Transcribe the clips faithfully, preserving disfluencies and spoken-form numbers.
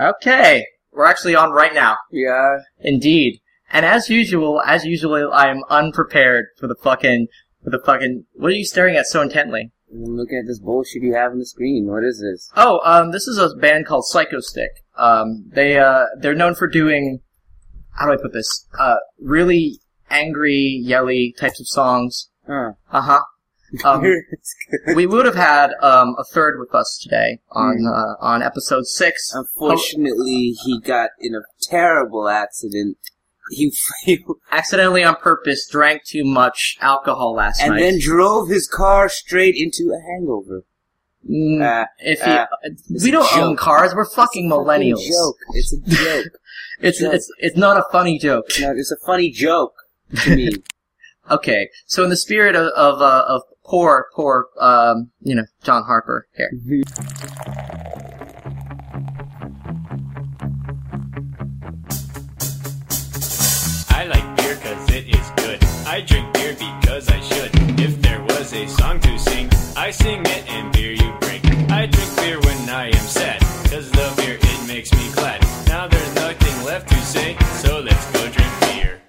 Okay. We're actually on right now. Yeah. Indeed. And as usual, as usual, I am unprepared for the fucking, for the fucking, what are you staring at so intently? I'm looking at this bullshit you have on the screen. What is this? Oh, um, this is a band called Psychostick. Um, they, uh, they're known for doing, how do I put this, uh, really angry, yelly types of songs. Huh. Uh-huh. Um, we would have had um, a third with us today on mm. uh, on episode six. Unfortunately, oh. he got in a terrible accident. He, he accidentally on purpose drank too much alcohol last and night, and then drove his car straight into a hangover. Mm, uh, if he, uh, we don't own cars, we're fucking it's millennials. A joke. It's a joke. it's joke. it's it's not a funny joke. No, it's a funny joke to me. Okay, so in the spirit of of, uh, of poor, poor, um, you know, John Harper here. I like beer 'cause it is good. I drink beer because I should. If there was a song to sing, I sing it and beer you bring. I drink beer when I am sad, 'cause the beer, it makes me glad. Now there's nothing left to say, so let's go drink beer.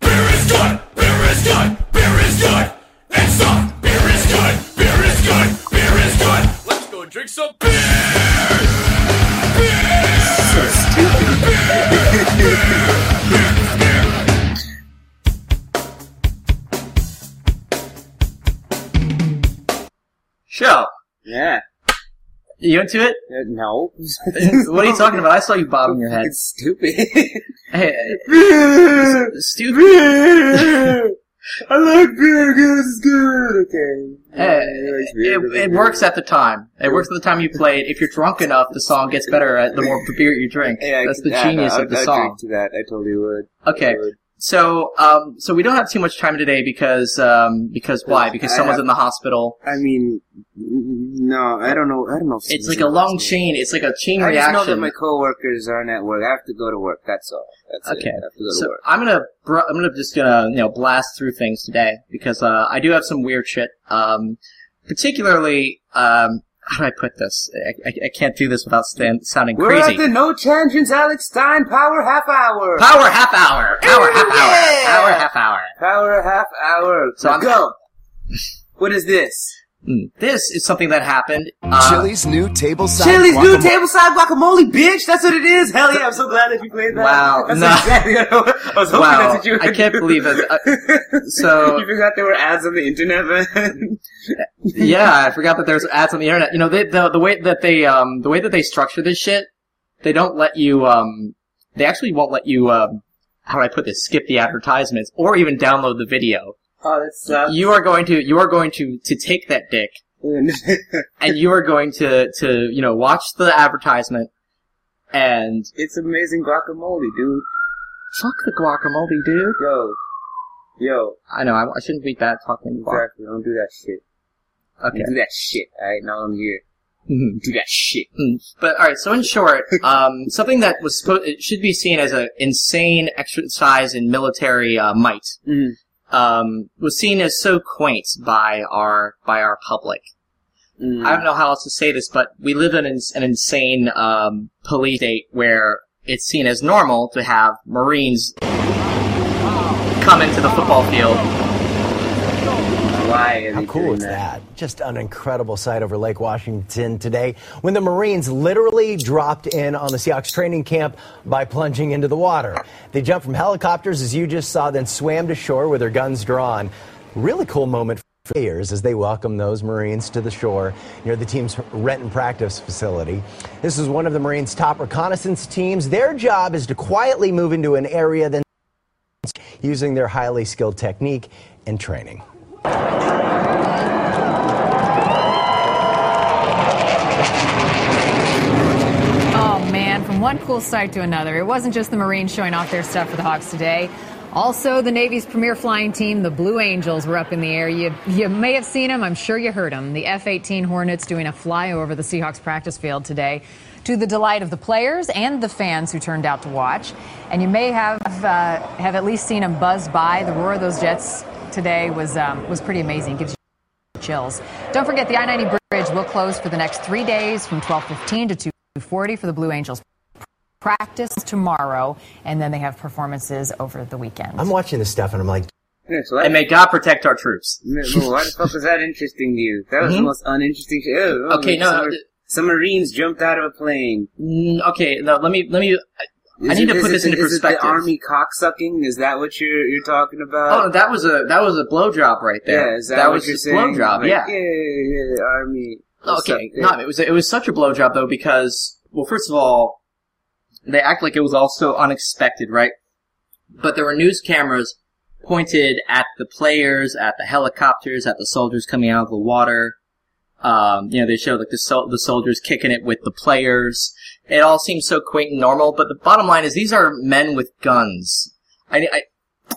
Beer is good! Beer is good! Beer is good! It's soft! Beer is good! Beer is good! Beer is good! Let's go drink some beer! Beer! So stupid. Beer! Beer! Beer! Beer! Show. Yeah. You into it? Uh, no. What are you talking about? I saw you bobbing your head. It's stupid. Hey, it's stupid. I like beer, because it's good, okay. Hey, it, it, it works at the time. It works at the time you play it. If you're drunk enough, the song gets better at the more beer you drink. Hey, That's could, the genius no, no, of the I'd song. Drink to that. I totally would. Okay. Would. So, um, so we don't have too much time today because, um, because why? Because I someone's have, in the hospital. I mean, no, I don't know. I don't know. It's like a long chain. It's like a chain I reaction. I just know that my coworkers aren't at work. I have to go to work. That's all. That's okay. It. I have to go so to work. I'm gonna, br- I'm gonna just gonna, you know, blast through things today because, uh, I do have some weird shit. Um, particularly, um, how do I put this? I, I, I can't do this without stand, sounding We're crazy. We're at the No Tangents Alex Stein Power Half Hour. Power Half Hour. Power Half Hour. Power Half Hour. Power Half Hour. So I'm go. What is this? Mm. This is something that happened. Uh, Chili's new tableside Chili's guacamole. Chili's new tableside guacamole, bitch. That's what it is. Hell yeah, I'm so glad that you played that. Wow. That's no. exactly what I was hoping wow. that's what you were I can't doing. Believe it. Uh, so. You forgot there were ads on the internet, man? Yeah, I forgot that there was ads on the internet. You know, they, the, the way that they, um, the way that they structure this shit, they don't let you, um, they actually won't let you, um, how do I put this, skip the advertisements or even download the video. Oh, that sucks. You are going to, you are going to, to take that dick, and you are going to, to, you know, watch the advertisement, and... It's amazing guacamole, dude. Fuck the guacamole, dude. Yo. Yo. I know, I, I shouldn't be bad talking guacamole. Exactly, don't do that shit. Okay. Don't do that shit, alright, now I'm here. Mm-hmm. Do that shit. Mm. But, alright, so in short, um, something that was supposed, it should be seen as an insane exercise in military, uh, might. Mm-hmm. Um, was seen as so quaint by our by our public. Mm. I don't know how else to say this, but we live in an, an insane um, police state where it's seen as normal to have Marines come into the football field. Why? How cool is that? Just an incredible sight over Lake Washington today when the Marines literally dropped in on the Seahawks training camp by plunging into the water. They jumped from helicopters, as you just saw, then swam to shore with their guns drawn. Really cool moment for players as they welcome those Marines to the shore near the team's Renton practice facility. This is one of the Marines' top reconnaissance teams. Their job is to quietly move into an area then using their highly skilled technique and training. Oh man, from one cool sight to another. It wasn't just the Marines showing off their stuff for the Hawks today. Also, the Navy's premier flying team, the Blue Angels, were up in the air. You, you may have seen them. I'm sure you heard them. The F eighteen Hornets doing a flyover the Seahawks practice field today, to the delight of the players and the fans who turned out to watch. And you may have uh, have at least seen them buzz by. The roar of those jets today was um, was pretty amazing. Gives you chills. Don't forget the I ninety bridge will close for the next three days from twelve fifteen to two forty for the Blue Angels practice tomorrow, and then they have performances over the weekend. I'm watching this stuff, and I'm like... Yeah, so and may God protect our troops. Well, why the fuck was that interesting to you? That was mm-hmm. the most uninteresting shit. Oh, okay, no... Summer, th- some Marines jumped out of a plane. Mm, okay, no, let me... Let me I, I need it, to put this it, into is perspective. Is the army cocksucking? Is that what you're you're talking about? Oh, that was a that was a blowjob right there. Yeah, is that, that what was you're just saying? Blowjob. Like, yeah. yeah, yeah, yeah. The army. Okay, no, it was it was such a blowjob though because well, first of all, they act like it was all so unexpected, right? But there were news cameras pointed at the players, at the helicopters, at the soldiers coming out of the water. Um, you know, they showed like the sol- the soldiers kicking it with the players. It all seems so quaint and normal, but the bottom line is these are men with guns. I, I,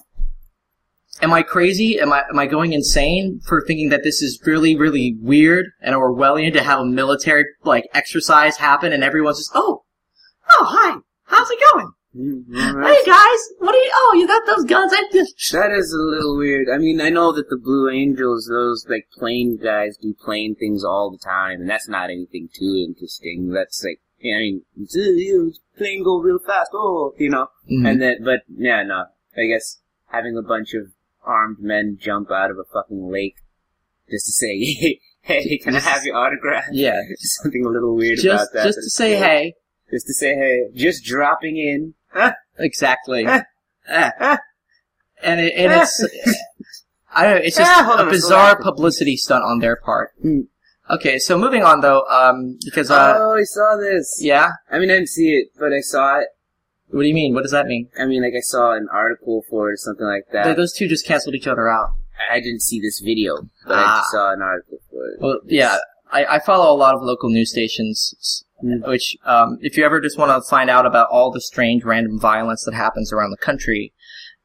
am I crazy? Am I am I going insane for thinking that this is really, really weird and Orwellian to have a military like exercise happen and everyone's just, oh, oh, hi, how's it going? Mm-hmm. Hey guys, what are you? Oh, you got those guns? I just... That is a little weird. I mean, I know that the Blue Angels, those like plane guys, do plane things all the time, and that's not anything too interesting. That's like. Yeah, I mean, the plane go real fast, oh, you know. Mm-hmm. And then, but, yeah, no. I guess having a bunch of armed men jump out of a fucking lake just to say, hey, hey can just, I have your autograph? Yeah. Something a little weird just, about that. Just to say, cool. hey. Just to say, hey. Just dropping in. Huh? Exactly. Huh? Huh? And, it, and huh? it's, I don't know, it's just ah, a bizarre on, publicity stunt on their part. Mm. Okay, so moving on, though, um, because... Uh, oh, I saw this. Yeah? I mean, I didn't see it, but I saw it. What do you mean? What does that mean? I mean, like, I saw an article for it or something like that. Th- those two just canceled each other out. I didn't see this video, but ah. I just saw an article for it. Well, it's... yeah, I, I follow a lot of local news stations, mm. which, um, if you ever just want to find out about all the strange random violence that happens around the country...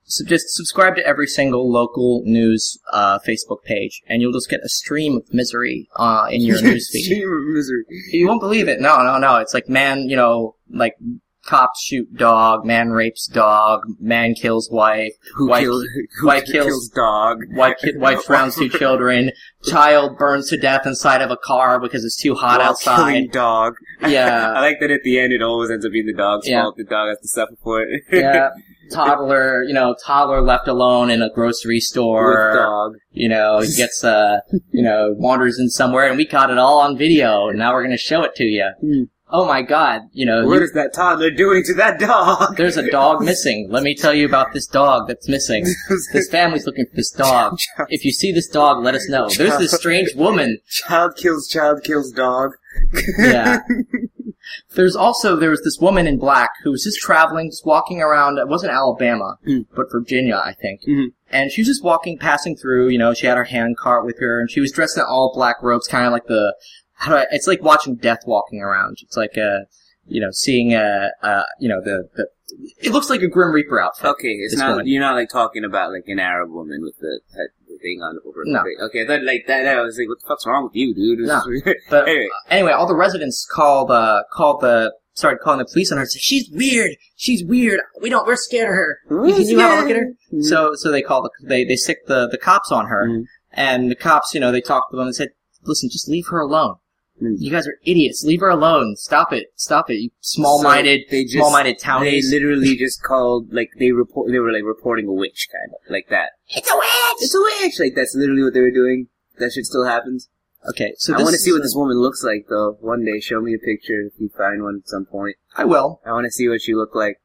So just subscribe to every single local news uh, Facebook page, and you'll just get a stream of misery uh, in your newsfeed. Stream of misery. You won't believe it. No, no, no. It's like man, you know, like cops shoot dog, man rapes dog, man kills wife, who wife, kills, who wife kills, kills dog, wife, kid, wife drowns two children, child burns to death inside of a car because it's too hot While outside. Killing dog. Yeah. I like that at the end it always ends up being the dog's yeah. fault. The dog has to suffer for it. Yeah. Toddler, you know, toddler left alone in a grocery store. With dog. You know, gets, uh, you know, wanders in somewhere, and we caught it all on video, and now we're gonna show it to you. Mm. Oh my god, you know. What you, is that toddler doing to that dog? There's a dog missing. Let me tell you about this dog that's missing. This family's looking for this dog. Child, if you see this dog, let us know. Child, there's this strange woman. Child kills, child kills dog. Yeah. There's also, there was this woman in black who was just traveling, just walking around, it wasn't Alabama, mm. but Virginia, I think. Mm-hmm. And she was just walking, passing through, you know, she had her hand cart with her, and she was dressed in all black robes, kind of like the, how do I, it's like watching death walking around. It's like, uh, you know, seeing, uh, uh, you know, the, the, it looks like a Grim Reaper outfit. Okay, it's not, woman. You're not like talking about like an Arab woman with the head. Thing on over no. Okay, I thought like that. I was like, "What the fuck's wrong with you, dude?" No. But anyway. Uh, anyway, all the residents called uh, called the started calling the police on her. And said, "She's weird. She's weird. We don't. We're scared of her. We're you can you have a look at her." Mm-hmm. So so they called the, they they sicked the the cops on her, mm-hmm. and the cops, you know, they talked to them and said, "Listen, just leave her alone. Mm-hmm. You guys are idiots. Leave her alone. Stop it. Stop it. You small-minded, so they small-minded townies." They literally just called like they report. They were like reporting a witch, kind of like that. It's a witch! It's a witch! Like, that's literally what they were doing. That shit still happens. Okay, so I want to see what this woman looks like, though. One day, show me a picture if you find one at some point. I will. I want to see what she looked like.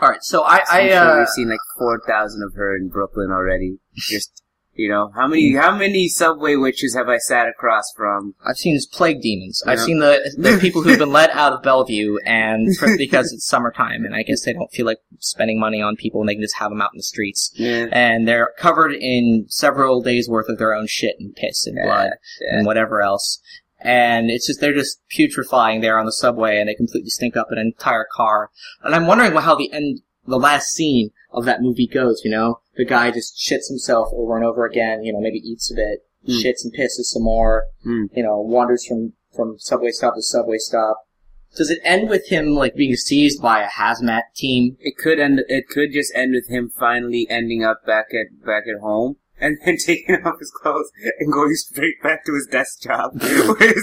Alright, so I... I uh, sure we've seen, like, four thousand of her in Brooklyn already. Just, you know, how many how many subway witches have I sat across from? I've seen these plague demons. You I've know? seen the, the people who've been let out of Bellevue, and for, because it's summertime, and I guess they don't feel like spending money on people, and they can just have them out in the streets. Yeah. And they're covered in several days' worth of their own shit and piss and yeah, blood yeah. and whatever else. And it's just, they're just putrefying there on the subway, and they completely stink up an entire car. And I'm wondering how the end, the last scene of that movie goes, you know? The guy just shits himself over and over again, you know, maybe eats a bit, mm. shits and pisses some more, mm. you know, wanders from, from subway stop to subway stop. Does it end with him, like, being seized by a hazmat team? It could end, it could just end with him finally ending up back at, back at home. and then taking off his clothes and going straight back to his desk job. Hey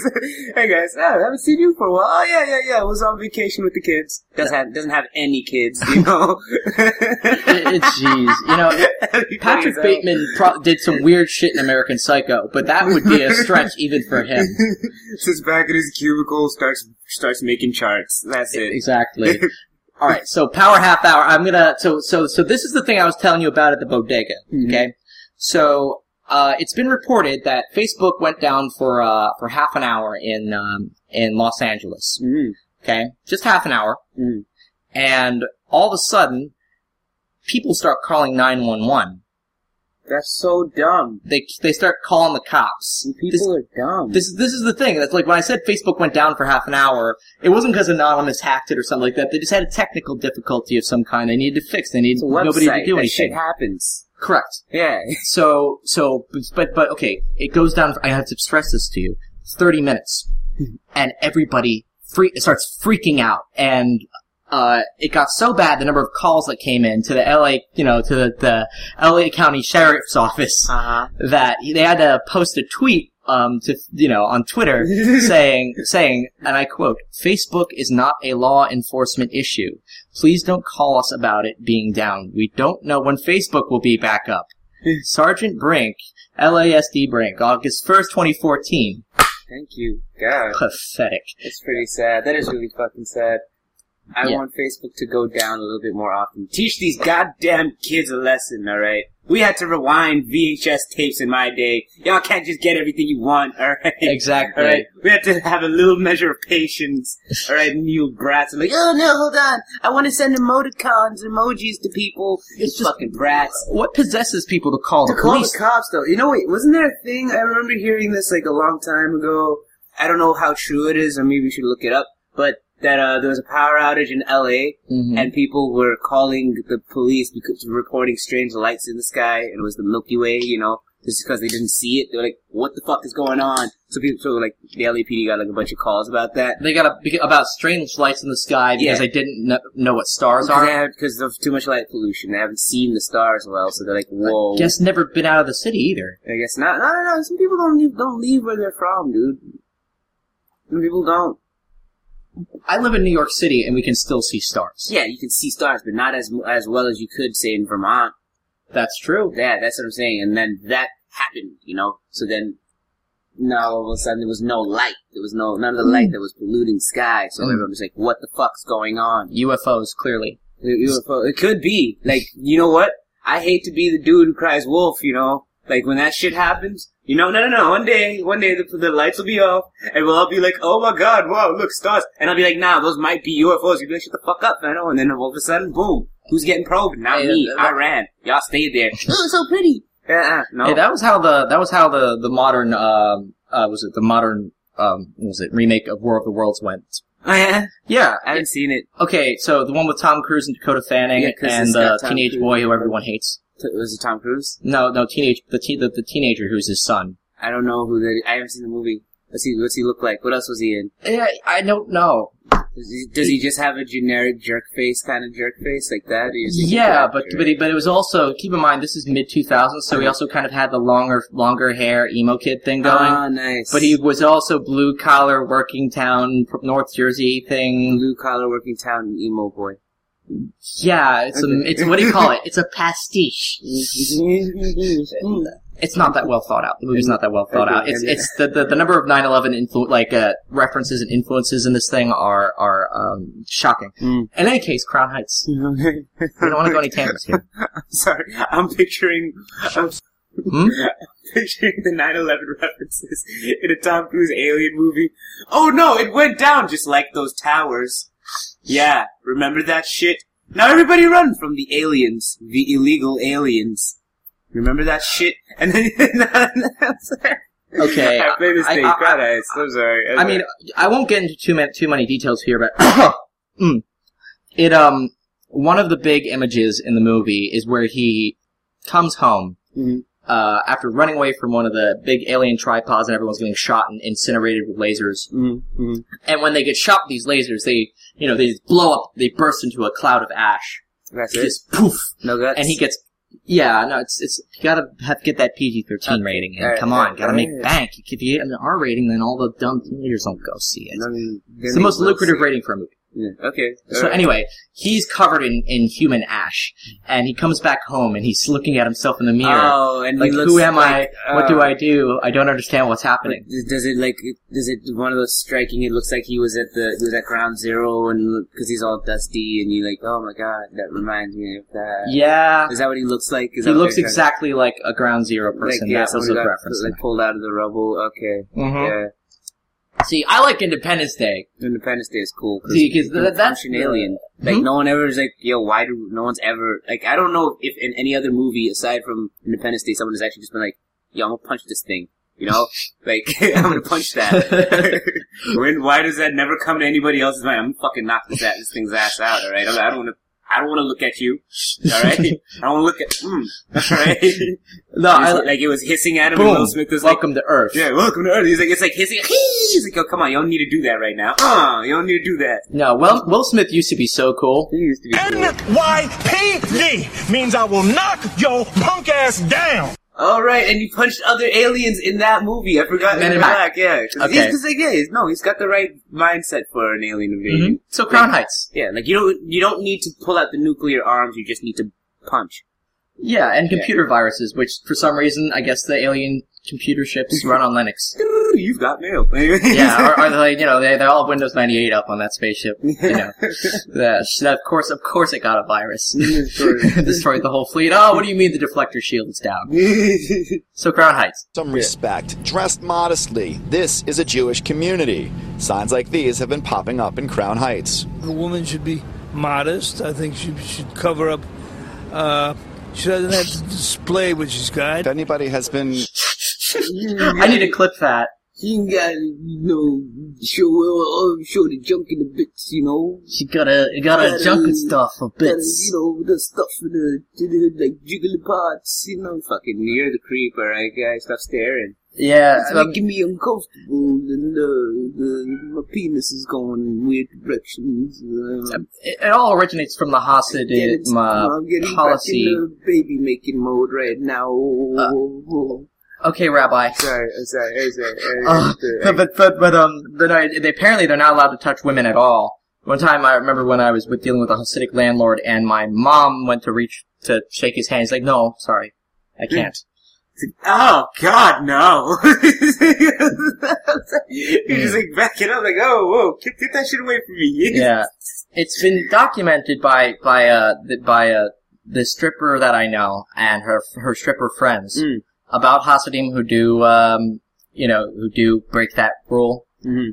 guys, oh, I haven't seen you for a while. Oh yeah, yeah, yeah. I was on vacation with the kids. Doesn't have, doesn't have any kids, you know. Jeez, you know, it, Patrick Bateman pro- did some weird shit in American Psycho, but that would be a stretch even for him. Sits back in his cubicle, starts starts making charts. That's it. Exactly. All right, so power half hour. I'm gonna so so so this is the thing I was telling you about at the bodega. Mm-hmm. Okay, so uh, it's been reported that Facebook went down for uh, for half an hour in um, in Los Angeles. Mm-hmm. Okay, just half an hour, mm-hmm. and all of a sudden, people start calling nine one one. That's so dumb. They they start calling the cops. And people this, are dumb. This is this is the thing. That's like when I said Facebook went down for half an hour. It wasn't because Anonymous hacked it or something like that. They just had a technical difficulty of some kind. They needed to fix. They needed nobody to do anything. That shit happens. Correct. Yeah. So so but but okay. It goes down. I have to stress this to you. It's thirty minutes, and everybody free starts freaking out and. Uh, it got so bad, the number of calls that came in to the L A, you know, to the, the L A County Sheriff's Office, uh-huh. that they had to post a tweet, um, to, you know, on Twitter saying, saying, and I quote, "Facebook is not a law enforcement issue. Please don't call us about it being down. We don't know when Facebook will be back up. Sergeant Brink, L A S D Brink, August first, twenty fourteen. Thank you, God. Pathetic. That's pretty sad. That is really fucking sad. I yeah. want Facebook to go down a little bit more often. Teach these goddamn kids a lesson, alright? We had to rewind V H S tapes in my day. Y'all can't just get everything you want, alright? Exactly. All right? We had to have a little measure of patience, alright? And you brats are like, oh no, hold on. I want to send emoticons, emojis to people. It's just fucking brats. What possesses people to call to the call police? To call the cops, though. You know, wait, wasn't there a thing? I remember hearing this, like, a long time ago. I don't know how true it is, or maybe we should look it up, but... That uh, there was a power outage in L A, mm-hmm. and people were calling the police because reporting strange lights in the sky, and it was the Milky Way, you know, just because they didn't see it. They were like, what the fuck is going on? So people, so like, the L A P D got like a bunch of calls about that. They got a, about strange lights in the sky because yeah. they didn't kn- know what stars are. Yeah, because of too much light pollution. They haven't seen the stars well, so they're like, whoa. I guess never been out of the city either. I guess not. No, no, no. Some people don't leave, don't leave where they're from, dude. Some people don't. I live in New York City, and we can still see stars. Yeah, you can see stars, but not as as well as you could, say, in Vermont. That's true. Yeah, that's what I'm saying. And then that happened, you know? So then, now all of a sudden, there was no light. There was no none of the mm. light that was polluting the sky. So mm. everyone was like, what the fuck's going on? U F Os, clearly. U F O. It could be. Like, you know what? I hate to be the dude who cries wolf, you know? Like, when that shit happens... You know, no, no, no, one day, one day the, the lights will be off, and we'll all be like, oh my god, wow, look, stars. And I'll be like, nah, those might be U F Os. You'll be like, shut the fuck up, man. And then all of a sudden, boom, who's getting probed? Not hey, me. That, that, I ran. Y'all stayed there. Oh, so pretty. Uh-uh, no. Hey, that was how the, that was how the, the modern, um, uh, was it the modern, um, what was it, remake of War of the Worlds went? Oh, yeah? Yeah. I haven't it, seen it. Okay, so the one with Tom Cruise and Dakota Fanning yeah, and the uh, teenage Cruise. Boy who everyone hates. Was it Tom Cruise? No, no, teenage the, te- the the teenager who's his son. I don't know who that. I haven't seen the movie. What's he? What's he look like? What else was he in? Yeah, I don't know. Does he, does he just have a generic jerk face, kind of jerk face like that? Yeah, but but, he, but it was also keep in mind this is mid two thousands, so he also kind of had the longer longer hair emo kid thing going. Oh, nice. But he was also blue collar working town North Jersey thing. Blue collar working town emo boy. Yeah, it's a, it's, what do you call it? It's a pastiche. It's not that well thought out. The movie's not that well thought out. It's, it's the, the, the number of nine eleven influ- like, uh, references and influences in this thing are, are, um, shocking. Mm. In any case, Crown Heights. We don't want to go any campus here. I'm sorry. I'm picturing, I'm, hmm? I'm picturing the nine eleven references in a Tom Cruise alien movie. Oh no, it went down just like those towers. Yeah, remember that shit? Now everybody run from the aliens, the illegal aliens. Remember that shit? And then okay, I made a mistake. I, I, God, I, I'm sorry. I'm I mean, sorry. I won't get into too many too many details here, but it um one of the big images in the movie is where he comes home mm-hmm. uh after running away from one of the big alien tripods, and everyone's getting shot and incinerated with lasers. Mm-hmm. And when they get shot with these lasers, they You know, they just blow up. They burst into a cloud of ash. That's just it. Just poof. No guts. And he gets Yeah, no, it's it's you gotta have get that P G thirteen okay. rating, and right, come on, right, gotta right. make bank. If you get an R rating, then all the dumb teenagers don't go see it. I mean, it's the most lucrative rating for a movie. Yeah. Okay. So right. anyway, he's covered in, in human ash, and he comes back home, and he's looking at himself in the mirror. Oh, and like, he looks who am like, I? Uh, what do I do? I don't understand what's happening. Does it like? Does it one of those striking? It looks like he was at the he was at Ground Zero, and because he's all dusty, and you're like, oh my god, that reminds me of that. Yeah. Is that what he looks like? Is he that looks exactly like a Ground Zero person. Like, yeah, That's also got, reference. Like pulled out of the rubble. Okay. Mm-hmm. Yeah. See, I like Independence Day. Independence Day is cool because that, that's an alien. Like mm-hmm. no one ever is like, yo, why do no one's ever like? I don't know if in any other movie aside from Independence Day, someone has actually just been like, yo, I'm gonna punch this thing. You know, like I'm gonna punch that. when, why does that never come to anybody else's mind? I'm fucking knocking this, this thing's ass out. All right, I'm, I don't want to. I don't want to look at you, all right? I don't want to look at, mm, all right? No, I, like, it was hissing at him, boom. And Will Smith was like... Welcome to Earth. Yeah, welcome to Earth. He's like, it's like hissing, he's like, oh, come on, you don't need to do that right now. Uh, you don't need to do that. No, Will, Will Smith used to be so cool. He used to be cool. N Y P D means I will knock your punk ass down. All right, and you punched other aliens in that movie. I forgot. Men in Black, yeah. Okay. He's just like, yeah, he's, no, he's got the right mindset for an alien invasion. Mm-hmm. So Crown like, Heights. Yeah, like you don't you don't need to pull out the nuclear arms. You just need to punch. Yeah, and computer yeah. viruses, which for some reason, I guess the alien computer ships run on Linux. You've got mail. yeah, or, or they're like, you know, they, they're all Windows ninety-eight up on that spaceship. You know, that, that, of course, of course, it got a virus. Destroyed the whole fleet. Oh, what do you mean the deflector shield is down? So Crown Heights. Some respect, dressed modestly. This is a Jewish community. Signs like these have been popping up in Crown Heights. A woman should be modest. I think she should cover up. Uh, she doesn't have to display what she's got. If anybody has been. I need to clip that. She ain't gotta, you know, show, uh, show the junk in the bits, you know? She gotta, gotta, gotta junk and stuff for bits. Gotta, you know, the stuff in the, the, the, like, jiggly parts, you know? Fucking, you're the creeper, right, guys? Stop staring. Yeah. It's um, making me uncomfortable, and, uh, the, my penis is going in weird directions. Uh, it, it all originates from the Hasidic uh, policy. I'm getting back in the baby-making mode right now. Uh, oh. Okay, Rabbi. Sorry, sorry, sorry. sorry, uh, sorry. But, but, but, um, but I, they, apparently they're not allowed to touch women at all. One time I remember when I was with, dealing with a Hasidic landlord and my mom went to reach to shake his hand. He's like, no, sorry, I can't. Oh, God, no. He's just like, back it up, like, oh, whoa, get, get that shit away from me. Yeah. It's been documented by, by, uh, by, uh, the stripper that I know and her, her stripper friends. Mm. About Hasidim who do, um, you know, who do break that rule. Mm-hmm.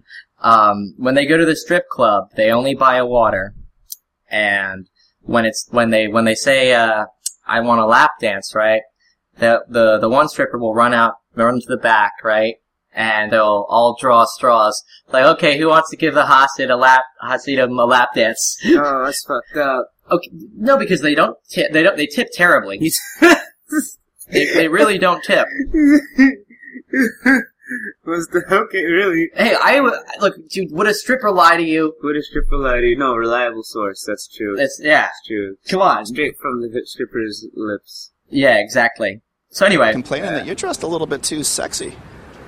Um, when they go to the strip club, they only buy a water. And when it's when they when they say, uh, "I want a lap dance," right? The the the one stripper will run out, run to the back, right? And they'll all draw straws. Like, okay, who wants to give the Hasid a lap Hasidim a lap dance? Oh, that's fucked up. Okay, no, because they don't tip, they don't they tip terribly. They, they really don't tip. Was the, okay, really? Hey, I look, dude. Would a stripper lie to you? Would a stripper lie to you? No, reliable source. That's true. That's yeah. That's true. Come on, straight from the stripper's lips. Yeah, exactly. So anyway, complaining yeah. that you're dressed a little bit too sexy.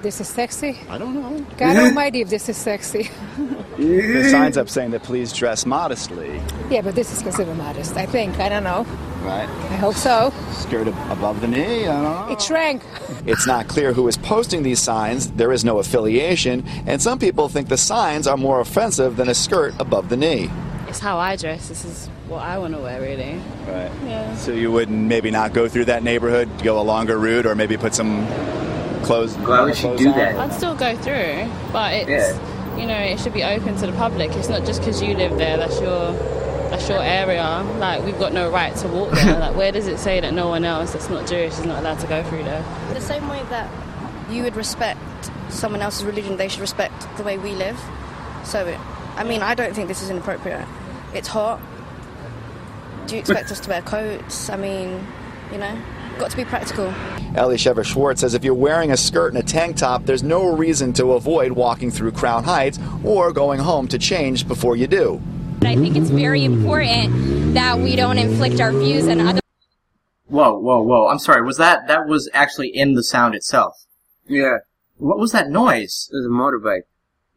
This is sexy? I don't know. God almighty, if this is sexy. The sign's up saying that please dress modestly. Yeah, but this is considered modest, I think. I don't know. Right. I hope so. Skirt above the knee, I don't know. It shrank. It's not clear who is posting these signs. There is no affiliation. And some people think the signs are more offensive than a skirt above the knee. It's how I dress. This is what I want to wear, really. Right. Yeah. So you would maybe not go through that neighborhood, go a longer route, or maybe put some... Closed, Why would she do out. that? I'd still go through, but it's yeah. you know it should be open to the public. It's not just because you live there. That's your that's your area. Like we've got no right to walk there. Like where does it say that no one else that's not Jewish is not allowed to go through there? The same way that you would respect someone else's religion, they should respect the way we live. So it, I mean, I don't think this is inappropriate. It's hot. Do you expect us to wear coats? I mean, you know. Got to be practical. Elisheva Schwartz says if you're wearing a skirt and a tank top, there's no reason to avoid walking through Crown Heights or going home to change before you do. But I think it's very important that we don't inflict our views on other. Whoa, whoa, whoa. I'm sorry. Was that... That was actually in the sound itself. Yeah. What was that noise? It was a motorbike.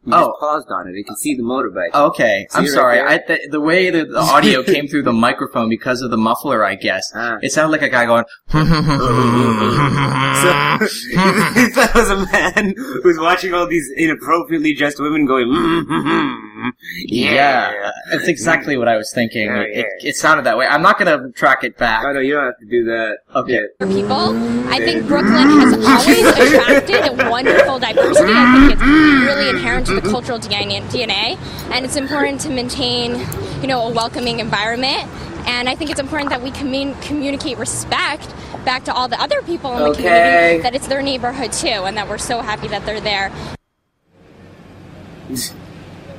You oh. just paused on it. You can see the motorbike. Okay. See I'm sorry. Right I th- the way the, the audio came through the microphone because of the muffler, I guess, ah. it sounded like a guy going... So, if that was a man who's watching all these inappropriately dressed women going... yeah. yeah. That's exactly what I was thinking. Oh, yeah. it, it sounded that way. I'm not going to track it back. Oh, no, you don't have to do that. Okay. For people, I think Brooklyn has always attracted a wonderful diversity. I think it's really inherent to the cultural D N A, and it's important to maintain, you know, a welcoming environment. And I think it's important that we commun- communicate respect back to all the other people in okay. the community, that it's their neighborhood, too, and that we're so happy that they're there.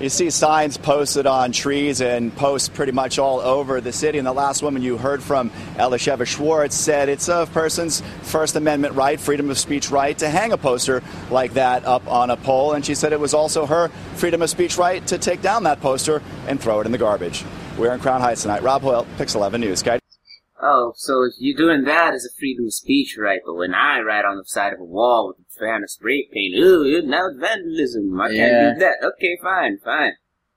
You see signs posted on trees and posts pretty much all over the city. And the last woman you heard from, Elisheva Schwartz, said it's a person's First Amendment right, freedom of speech right, to hang a poster like that up on a pole. And she said it was also her freedom of speech right to take down that poster and throw it in the garbage. We're in Crown Heights tonight. Rob Hoyle, PIX eleven News. Guy. Oh, so if you're doing that as a freedom of speech right, but when I write on the side of a wall with a fan of spray paint, ooh, now it's vandalism. I yeah. can't do that. Okay, fine, fine.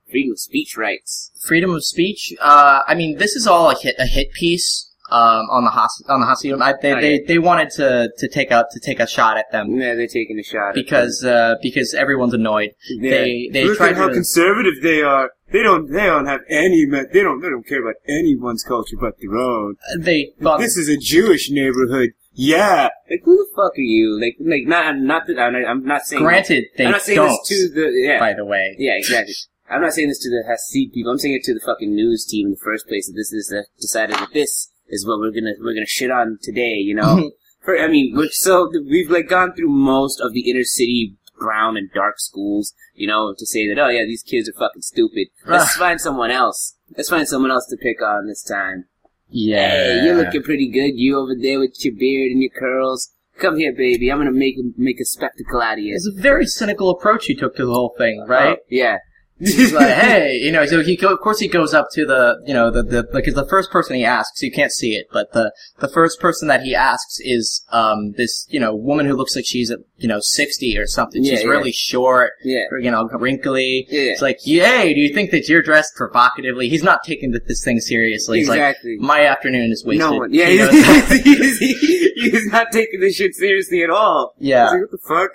Freedom of speech rights. Freedom of speech? Uh, I mean, this is all a hit, a hit piece um, on the Has- on the Hasidic. I, they, oh, yeah. they they wanted to to take out to take a shot at them. Yeah, they're taking a shot at because them. Uh, because everyone's annoyed. Yeah. They they Look tried at how to, conservative they are. They don't. They don't have any. They don't. They don't care about anyone's culture but their own. Uh, they. Thought this is a Jewish neighborhood. Yeah. Like who the fuck are you? Like, like not. Not that I'm not, I'm not saying. Granted, that, they I'm not saying don't. This to the. Yeah. By the way. Yeah. Exactly. I'm not saying this to the Hasid people. I'm saying it to the fucking news team in the first place. That this is uh, decided that this is what we're gonna we're gonna shit on today. You know. For, I mean, we're, so we've like gone through most of the inner city. Brown and dark schools, you know, to say that, oh yeah, these kids are fucking stupid. Let's find someone else. Let's find someone else to pick on this time. Yeah. Hey, you're looking pretty good, you over there with your beard and your curls. Come here, baby, I'm gonna make, make a spectacle out of you. It's a very cynical approach you took to the whole thing, right? Oh, yeah. He's like, hey, you know, so he, go, of course he goes up to the, you know, the, the, because the first person he asks, you can't see it, but the, the first person that he asks is, um, this, you know, woman who looks like she's, you know, sixty or something. Yeah, she's yeah. really short, yeah. or, you know, wrinkly. Yeah. It's like, yay, do you think that you're dressed provocatively? He's not taking this thing seriously. He's exactly. like, my afternoon is wasted. No one, yeah, he he's, he's, he's not taking this shit seriously at all. Yeah. He's like, what the fuck?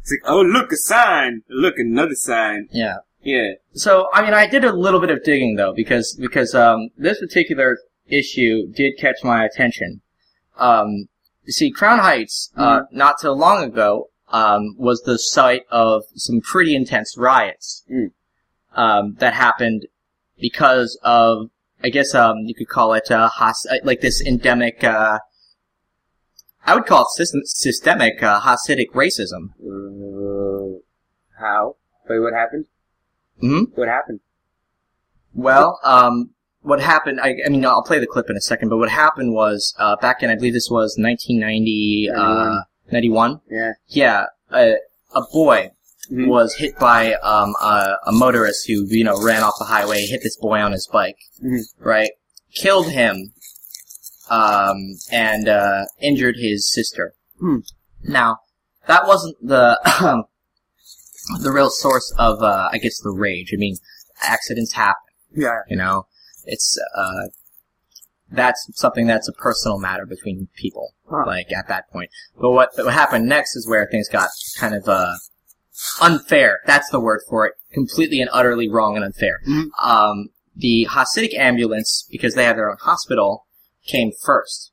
It's like, oh, look, a sign. Look, another sign. Yeah. Yeah. So, I mean, I did a little bit of digging, though, because because um, this particular issue did catch my attention. Um, you see, Crown Heights, uh, mm. not so long ago, um, was the site of some pretty intense riots mm. um, that happened because of, I guess um, you could call it, uh, hos- like this endemic, uh, I would call it system- systemic uh, Hasidic racism. Uh, how? Wait, what happened? Mm-hmm. What happened? Well, um, what happened, I, I mean, I'll play the clip in a second, but what happened was, uh, back in, I believe this was nineteen ninety, ninety-one Yeah. Yeah, a, a boy mm-hmm. was hit by, um, a, a motorist who, you know, ran off the highway, hit this boy on his bike, mm-hmm. right? Killed him, um, and, uh, injured his sister. Mm. Now, that wasn't the, the real source of, uh, I guess, the rage. I mean, accidents happen. Yeah. You know, it's, uh, that's something that's a personal matter between people, huh. like, at that point. But what, what happened next is where things got kind of, uh, unfair. That's the word for it. Completely and utterly wrong and unfair. Mm-hmm. Um, the Hasidic ambulance, because they have their own hospital, came first.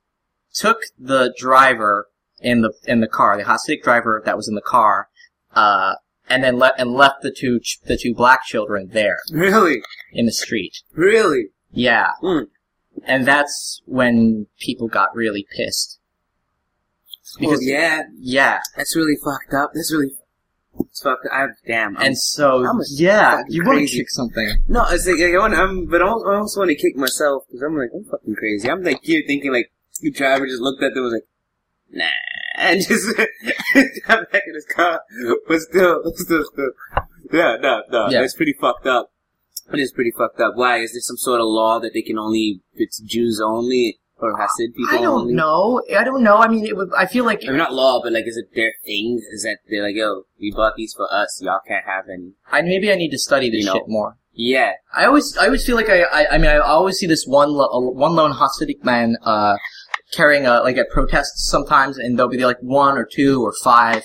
Took the driver in the, in the car, the Hasidic driver that was in the car, uh, And then le- and left the two ch- the two black children there. Really? In the street. Really? Yeah. Mm. And that's when people got really pissed. Because, well, yeah. Yeah. That's really fucked up. That's really it's fucked up. I, damn. I'm, and so, I'm yeah, you want to kick something. No, it's like, I want, I'm, but I also want to kick myself, because I'm like, I'm fucking crazy. I'm like here thinking, like, the driver just looked at them and was like, nah. And just got back in his car, but still, still, still. Yeah, no, no, yeah. It's pretty fucked up. It is pretty fucked up. Why? Is there some sort of law that they can only, it's Jews only? or Hasid people? I don't only? know. I don't know. I mean, it would, I feel like... I mean, not law, but, like, is it their thing? Is that they're like, yo, we bought these for us. Y'all can't have any. I, maybe I need to study this you know, shit more. Yeah. I always I always feel like I... I, I mean, I always see this one lo- one lone Hasidic man uh, carrying, a, like, at protests sometimes, and there'll be, like, one or two or five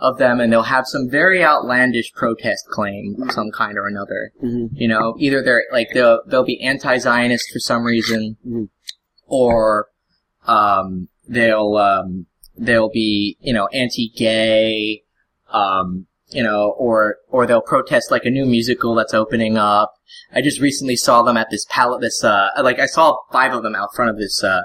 of them, and they'll have some very outlandish protest claim of some kind or another. Mm-hmm. You know, either they're, like, they'll, they'll be anti-Zionist for some reason, mm-hmm. or um, they'll um, they'll be, you know, anti-gay, um, you know, or or they'll protest, like, a new musical that's opening up. I just recently saw them at this palette, this, uh, like, I saw five of them out front of this uh,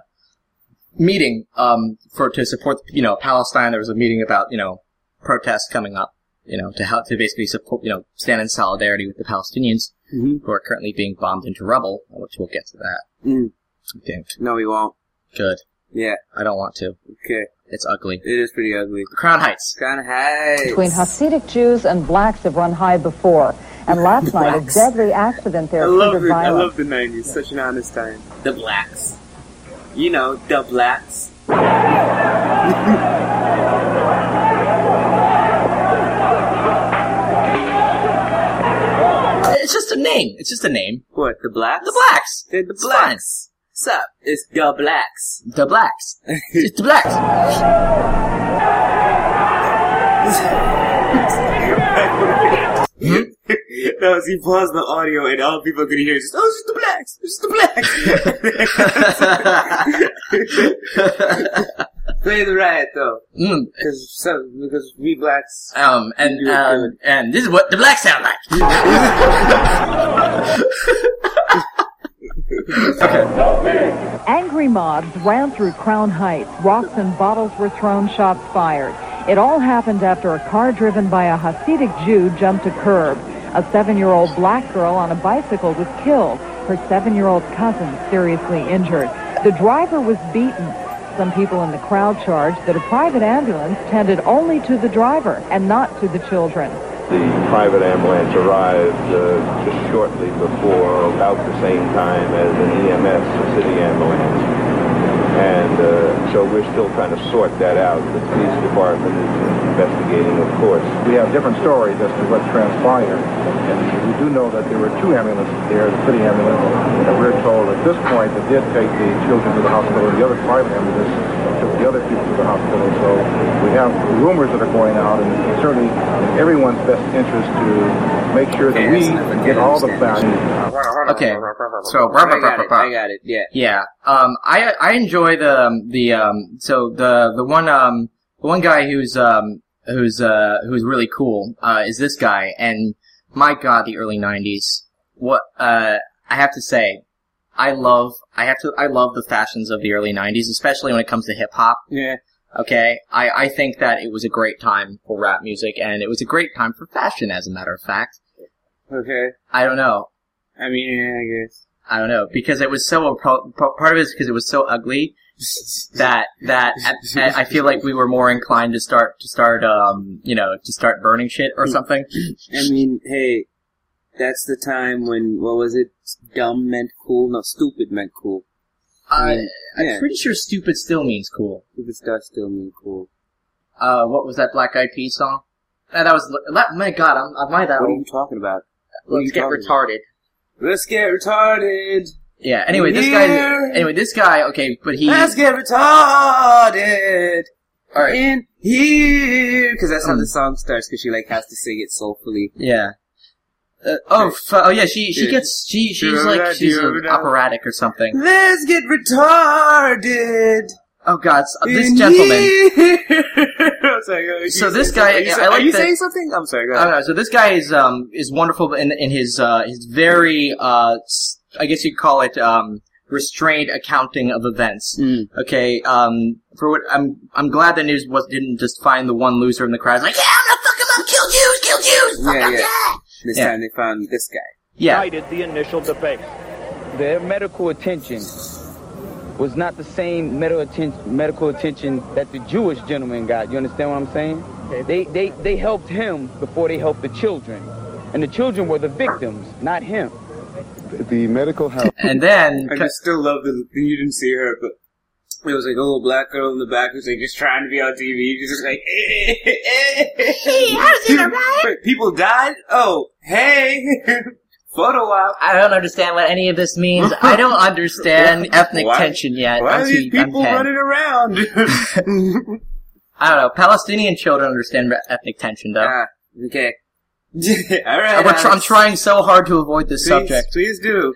meeting um, for to support, you know, Palestine. There was a meeting about, you know, protests coming up, you know, to help to basically support, you know, stand in solidarity with the Palestinians mm-hmm. who are currently being bombed into rubble, which we'll get to that. Mm. I think. No, we won't. Good. Yeah. I don't want to. Okay. It's ugly. It is pretty ugly. Crown Heights. Crown Heights. Between Hasidic Jews and blacks have run high before. And last the night, blacks. a deadly accident there. I love it. Violence. I love the nineties. Yeah. Such an honest time. The blacks. You know, the blacks. It's just a name. It's just a name. What, the blacks? The blacks. They're the blacks. What's up? It's the blacks. The blacks. It's the blacks. No, he paused the audio and all people could hear is just, oh, it's just the blacks. It's just the blacks. Play the riot, though. Mm. So, because we blacks... Um, and, um, and this is what the blacks sound like. Okay. Angry mobs ran through Crown Heights. Rocks and bottles were thrown, shots fired. It all happened after a car driven by a Hasidic Jew jumped a curb. A seven-year-old black girl on a bicycle was killed. Her seven-year-old cousin seriously injured. The driver was beaten. Some people in the crowd charged that a private ambulance tended only to the driver and not to the children. The private ambulance arrived uh, just shortly before, about the same time as an E M S, a city ambulance. And uh, so we're still trying to sort that out. The police department is investigating, of course. We have different stories as to what transpired. And we do know that there were two ambulances there, the city ambulance, and we're told at this point that did take the children to the hospital. The other private ambulance took the other people to the hospital. So we have rumors that are going out, and it's certainly in everyone's best interest to make sure that we get all the facts. Okay, so I got it. I got it. Yeah, yeah. Um, I I enjoy the the um. So the the one um. One guy who's um who's uh who's really cool uh is this guy, and my God, the early nineties. What uh I have to say, I love I have to I love the fashions of the early nineties, especially when it comes to hip hop. Yeah. Okay. I, I think that it was a great time for rap music, and it was a great time for fashion, as a matter of fact. Okay. I don't know. I mean, yeah, I guess. I don't know, because it was so part of it is because it was so ugly. that that at, at, I feel like we were more inclined to start to start um you know to start burning shit or something. I mean, hey, that's the time when what was it? Dumb meant cool, no, stupid meant cool. I mean, uh, yeah. I'm pretty sure stupid still means cool. Stupid does still mean cool. Uh, what was that Black Eyed Peas song? Uh, that was that, my God, I'm, I'm my that. What are you talking about? Let's get retarded. Let's get retarded. Yeah, anyway, this guy, anyway, this guy, okay, but he... Let's get retarded all right. in here, because that's how um, the song starts, because she, like, has to sing it soulfully. Yeah. Uh, oh, f- oh, yeah, she, she gets, she, she's like, she's an operatic or something. Let's get retarded. Oh, God, so, this in gentleman. I'm sorry, so this guy, something? I, I like Are you the, saying something? I'm sorry, go ahead. Know, so this guy is, um, is wonderful in, in his, uh, his very, uh... I guess you'd call it um, restrained accounting of events. Mm. Okay, um, for what I'm, I'm glad the news was didn't just find the one loser in the crowd. It's like, yeah, I'm gonna fuck him up, kill Jews, kill Jews. Fuck yeah, yeah. yeah. This yeah. time they found this guy. Yeah. Cited the initial defect. Their medical attention was not the same medical attention, medical attention that the Jewish gentleman got. You understand what I'm saying? Okay. They, they, they helped him before they helped the children, and the children were the victims, not him. The medical help, and then I just still love the. You didn't see her, but There was like a little black girl in the back who's like just trying to be on T V. She's just like, eh, eh, eh, eh. Hey, I was in a riot. People died? Oh, hey. Photo op. I don't understand what any of this means. I don't understand ethnic why, tension yet. Why are these people unpaid. running around? I don't know. Palestinian children understand ethnic tension, though. Ah, okay. All right. I'm, tr- I'm trying so hard to avoid this please, subject. Please do.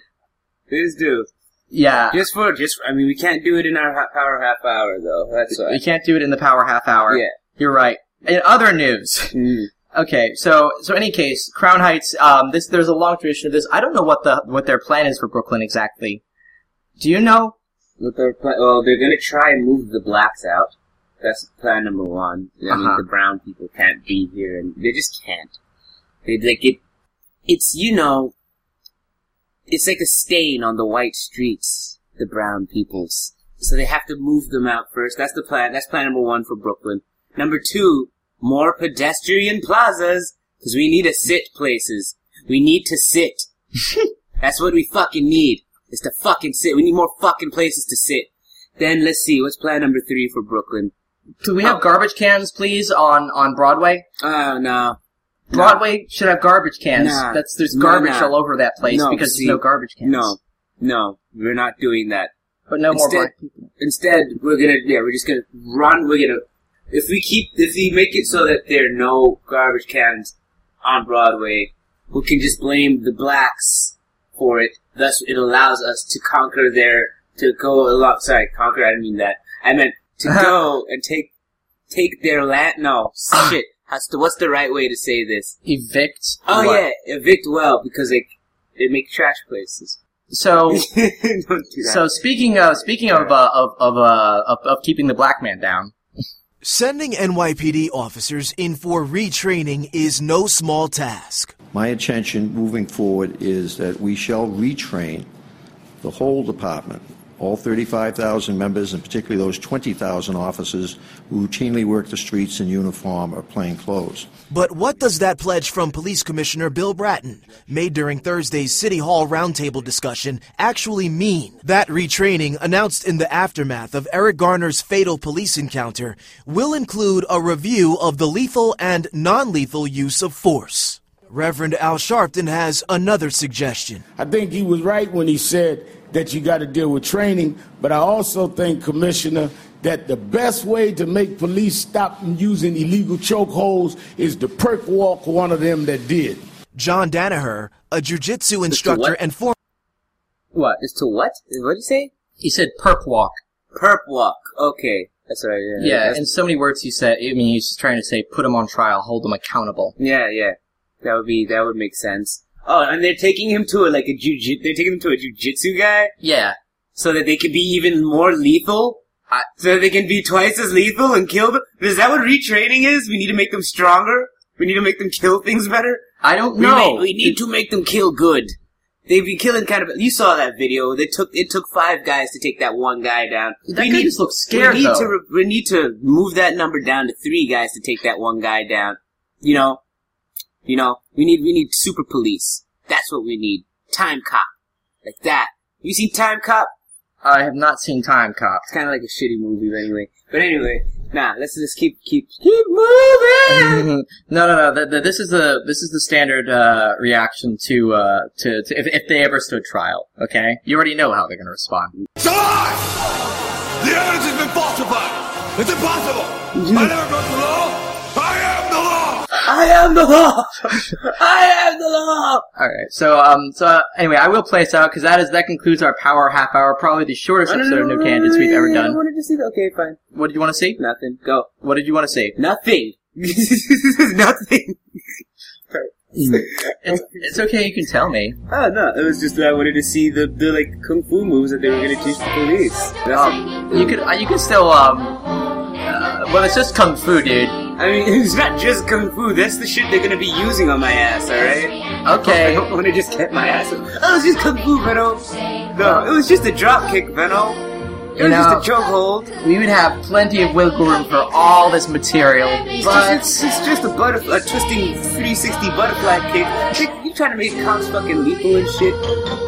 Please do. Yeah. Just for, just, I mean, we can't do it in our ha- power half hour, though. That's why. We can't do it in the power half hour. Yeah. You're right. In other news. Mm. Okay, so so in any case, Crown Heights. Um, this there's a long tradition of this. I don't know what the what their plan is for Brooklyn exactly. Do you know? What their plan? Well, they're gonna try and move the blacks out. That's plan number one. I uh-huh. mean, the brown people can't be here, and they just can't. They like it. It's you know. It's like a stain on the white streets. The brown peoples. So they have to move them out first. That's the plan. That's plan number one for Brooklyn. Number two. More pedestrian plazas, because we need to sit places. We need to sit. That's what we fucking need, is to fucking sit. We need more fucking places to sit. Then, let's see, what's plan number three for Brooklyn? Do we have oh. garbage cans, please, on, on Broadway? Oh, no. Broadway no. should have garbage cans. Nah. That's There's garbage nah, nah. all over that place, no, because see, there's no garbage cans. No, no, we're not doing that. But no instead, more black people. Instead, we're gonna, yeah, we're just gonna run, we're gonna... If we keep, if we make it so that there are no garbage cans on Broadway, we can just blame the blacks for it. Thus, it allows us to conquer their, to go along, sorry, conquer, I didn't mean that. I meant to go and take, take their land, no, shit. That's the, what's the right way to say this? Evict? Oh what? yeah, evict well, because they, they make trash places. So, so speaking of, speaking of, uh, of, of, uh, of, of keeping the black man down. Sending N Y P D officers in for retraining is no small task. My intention moving forward is that we shall retrain the whole department, all thirty-five thousand members, and particularly those twenty thousand officers who routinely work the streets in uniform or plain clothes. But what does that pledge from Police Commissioner Bill Bratton, made during Thursday's City Hall roundtable discussion, actually mean? That retraining, announced in the aftermath of Eric Garner's fatal police encounter, will include a review of the lethal and non-lethal use of force. Reverend Al Sharpton has another suggestion. I think he was right when he said that you got to deal with training, but I also think, Commissioner, that the best way to make police stop using illegal chokeholds is to perk walk one of them that did. John Danaher, a jiu-jitsu instructor and former... What? It's to what? What did he say? He said perp walk. Perp walk. Okay. That's right. Yeah, yeah that's... in so many words he said, I mean, he's trying to say put them on trial, hold them accountable. Yeah, yeah. That would be, that would make sense. Oh, and they're taking him to a, like a jiu-jitsu, they're taking him to a jiu-jitsu guy? Yeah. So that they can be even more lethal? Uh, so that they can be twice as lethal and kill them? Is that what retraining is? We need to make them stronger? We need to make them kill things better? I don't know. We, we need to make them kill good. They've been killing kind of, you saw that video, they took, it took five guys to take that one guy down. That we guy need, just looks scared, we need though. To, we need to move that number down to three guys to take that one guy down. You know? You know, we need we need super police. That's what we need. Time Cop. Like that. You seen Time Cop? I have not seen Time Cop. It's kind of like a shitty movie, but anyway. But anyway, nah, let's just keep keep keep moving. no, no, no. The, the, this is the this is the standard uh, reaction to uh to, to if, if they ever stood trial. Okay, you already know how they're gonna respond. It's a lie! The evidence has been falsified. It's impossible. Mm-hmm. I never broke the law. I am the law! I am the law! Alright, so, um, so, uh, anyway, I will play this out, because that is, that concludes our power half hour, probably the shortest episode of New Candidates we've ever done. I wanted to see that. Okay, fine. What did you want to see? Nothing. Go. What did you want to see? Nothing. Nothing. it's, it's okay, you can tell me. Oh, no, it was just that I wanted to see the, the, like, kung fu moves that they were going to teach the police. That's um, what... you could, uh, you could still, um, uh, well, it's just kung fu, dude. I mean, it's not just kung fu, that's the shit they're gonna be using on my ass, alright? Okay. I don't wanna just get my ass. Oh, it was just kung fu, Veno. No, it was just a drop kick, Veno. It you was know, just a chokehold. We would have plenty of wiggle room for all this material, but... It's, it's, it's just a, butterf- a twisting three sixty butterfly kick. You trying to make cops fucking lethal and shit?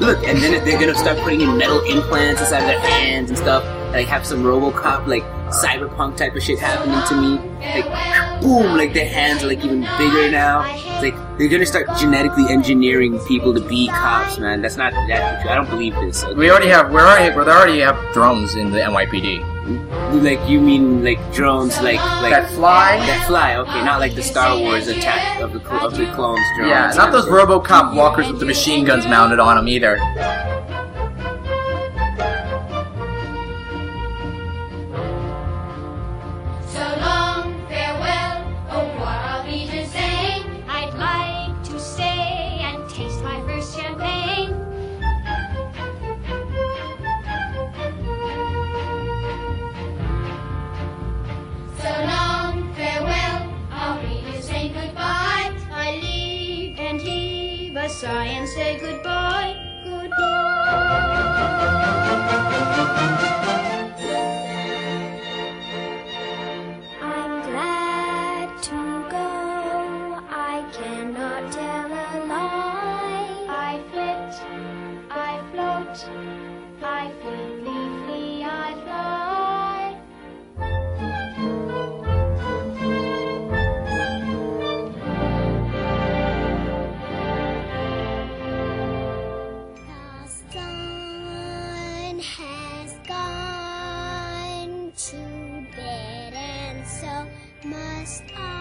Look, and then they're gonna start putting in metal implants inside their hands and stuff. like have some RoboCop like cyberpunk type of shit happening to me. Like boom, like their hands are like even bigger now. It's like they're gonna start genetically engineering people to be cops, man. That's not that true. I don't believe this. Okay? We already have. We're already. We already have drones in the N Y P D. Like you mean like drones like like that fly? That fly. Okay, not like the Star Wars attack of the of the clones drones. Yeah, not those RoboCop walkers with the machine guns mounted on them either. Sigh and say goodbye, goodbye. I'm glad to go, I cannot tell a lie. I flit, I float, I flee, flee, I fly. Must I?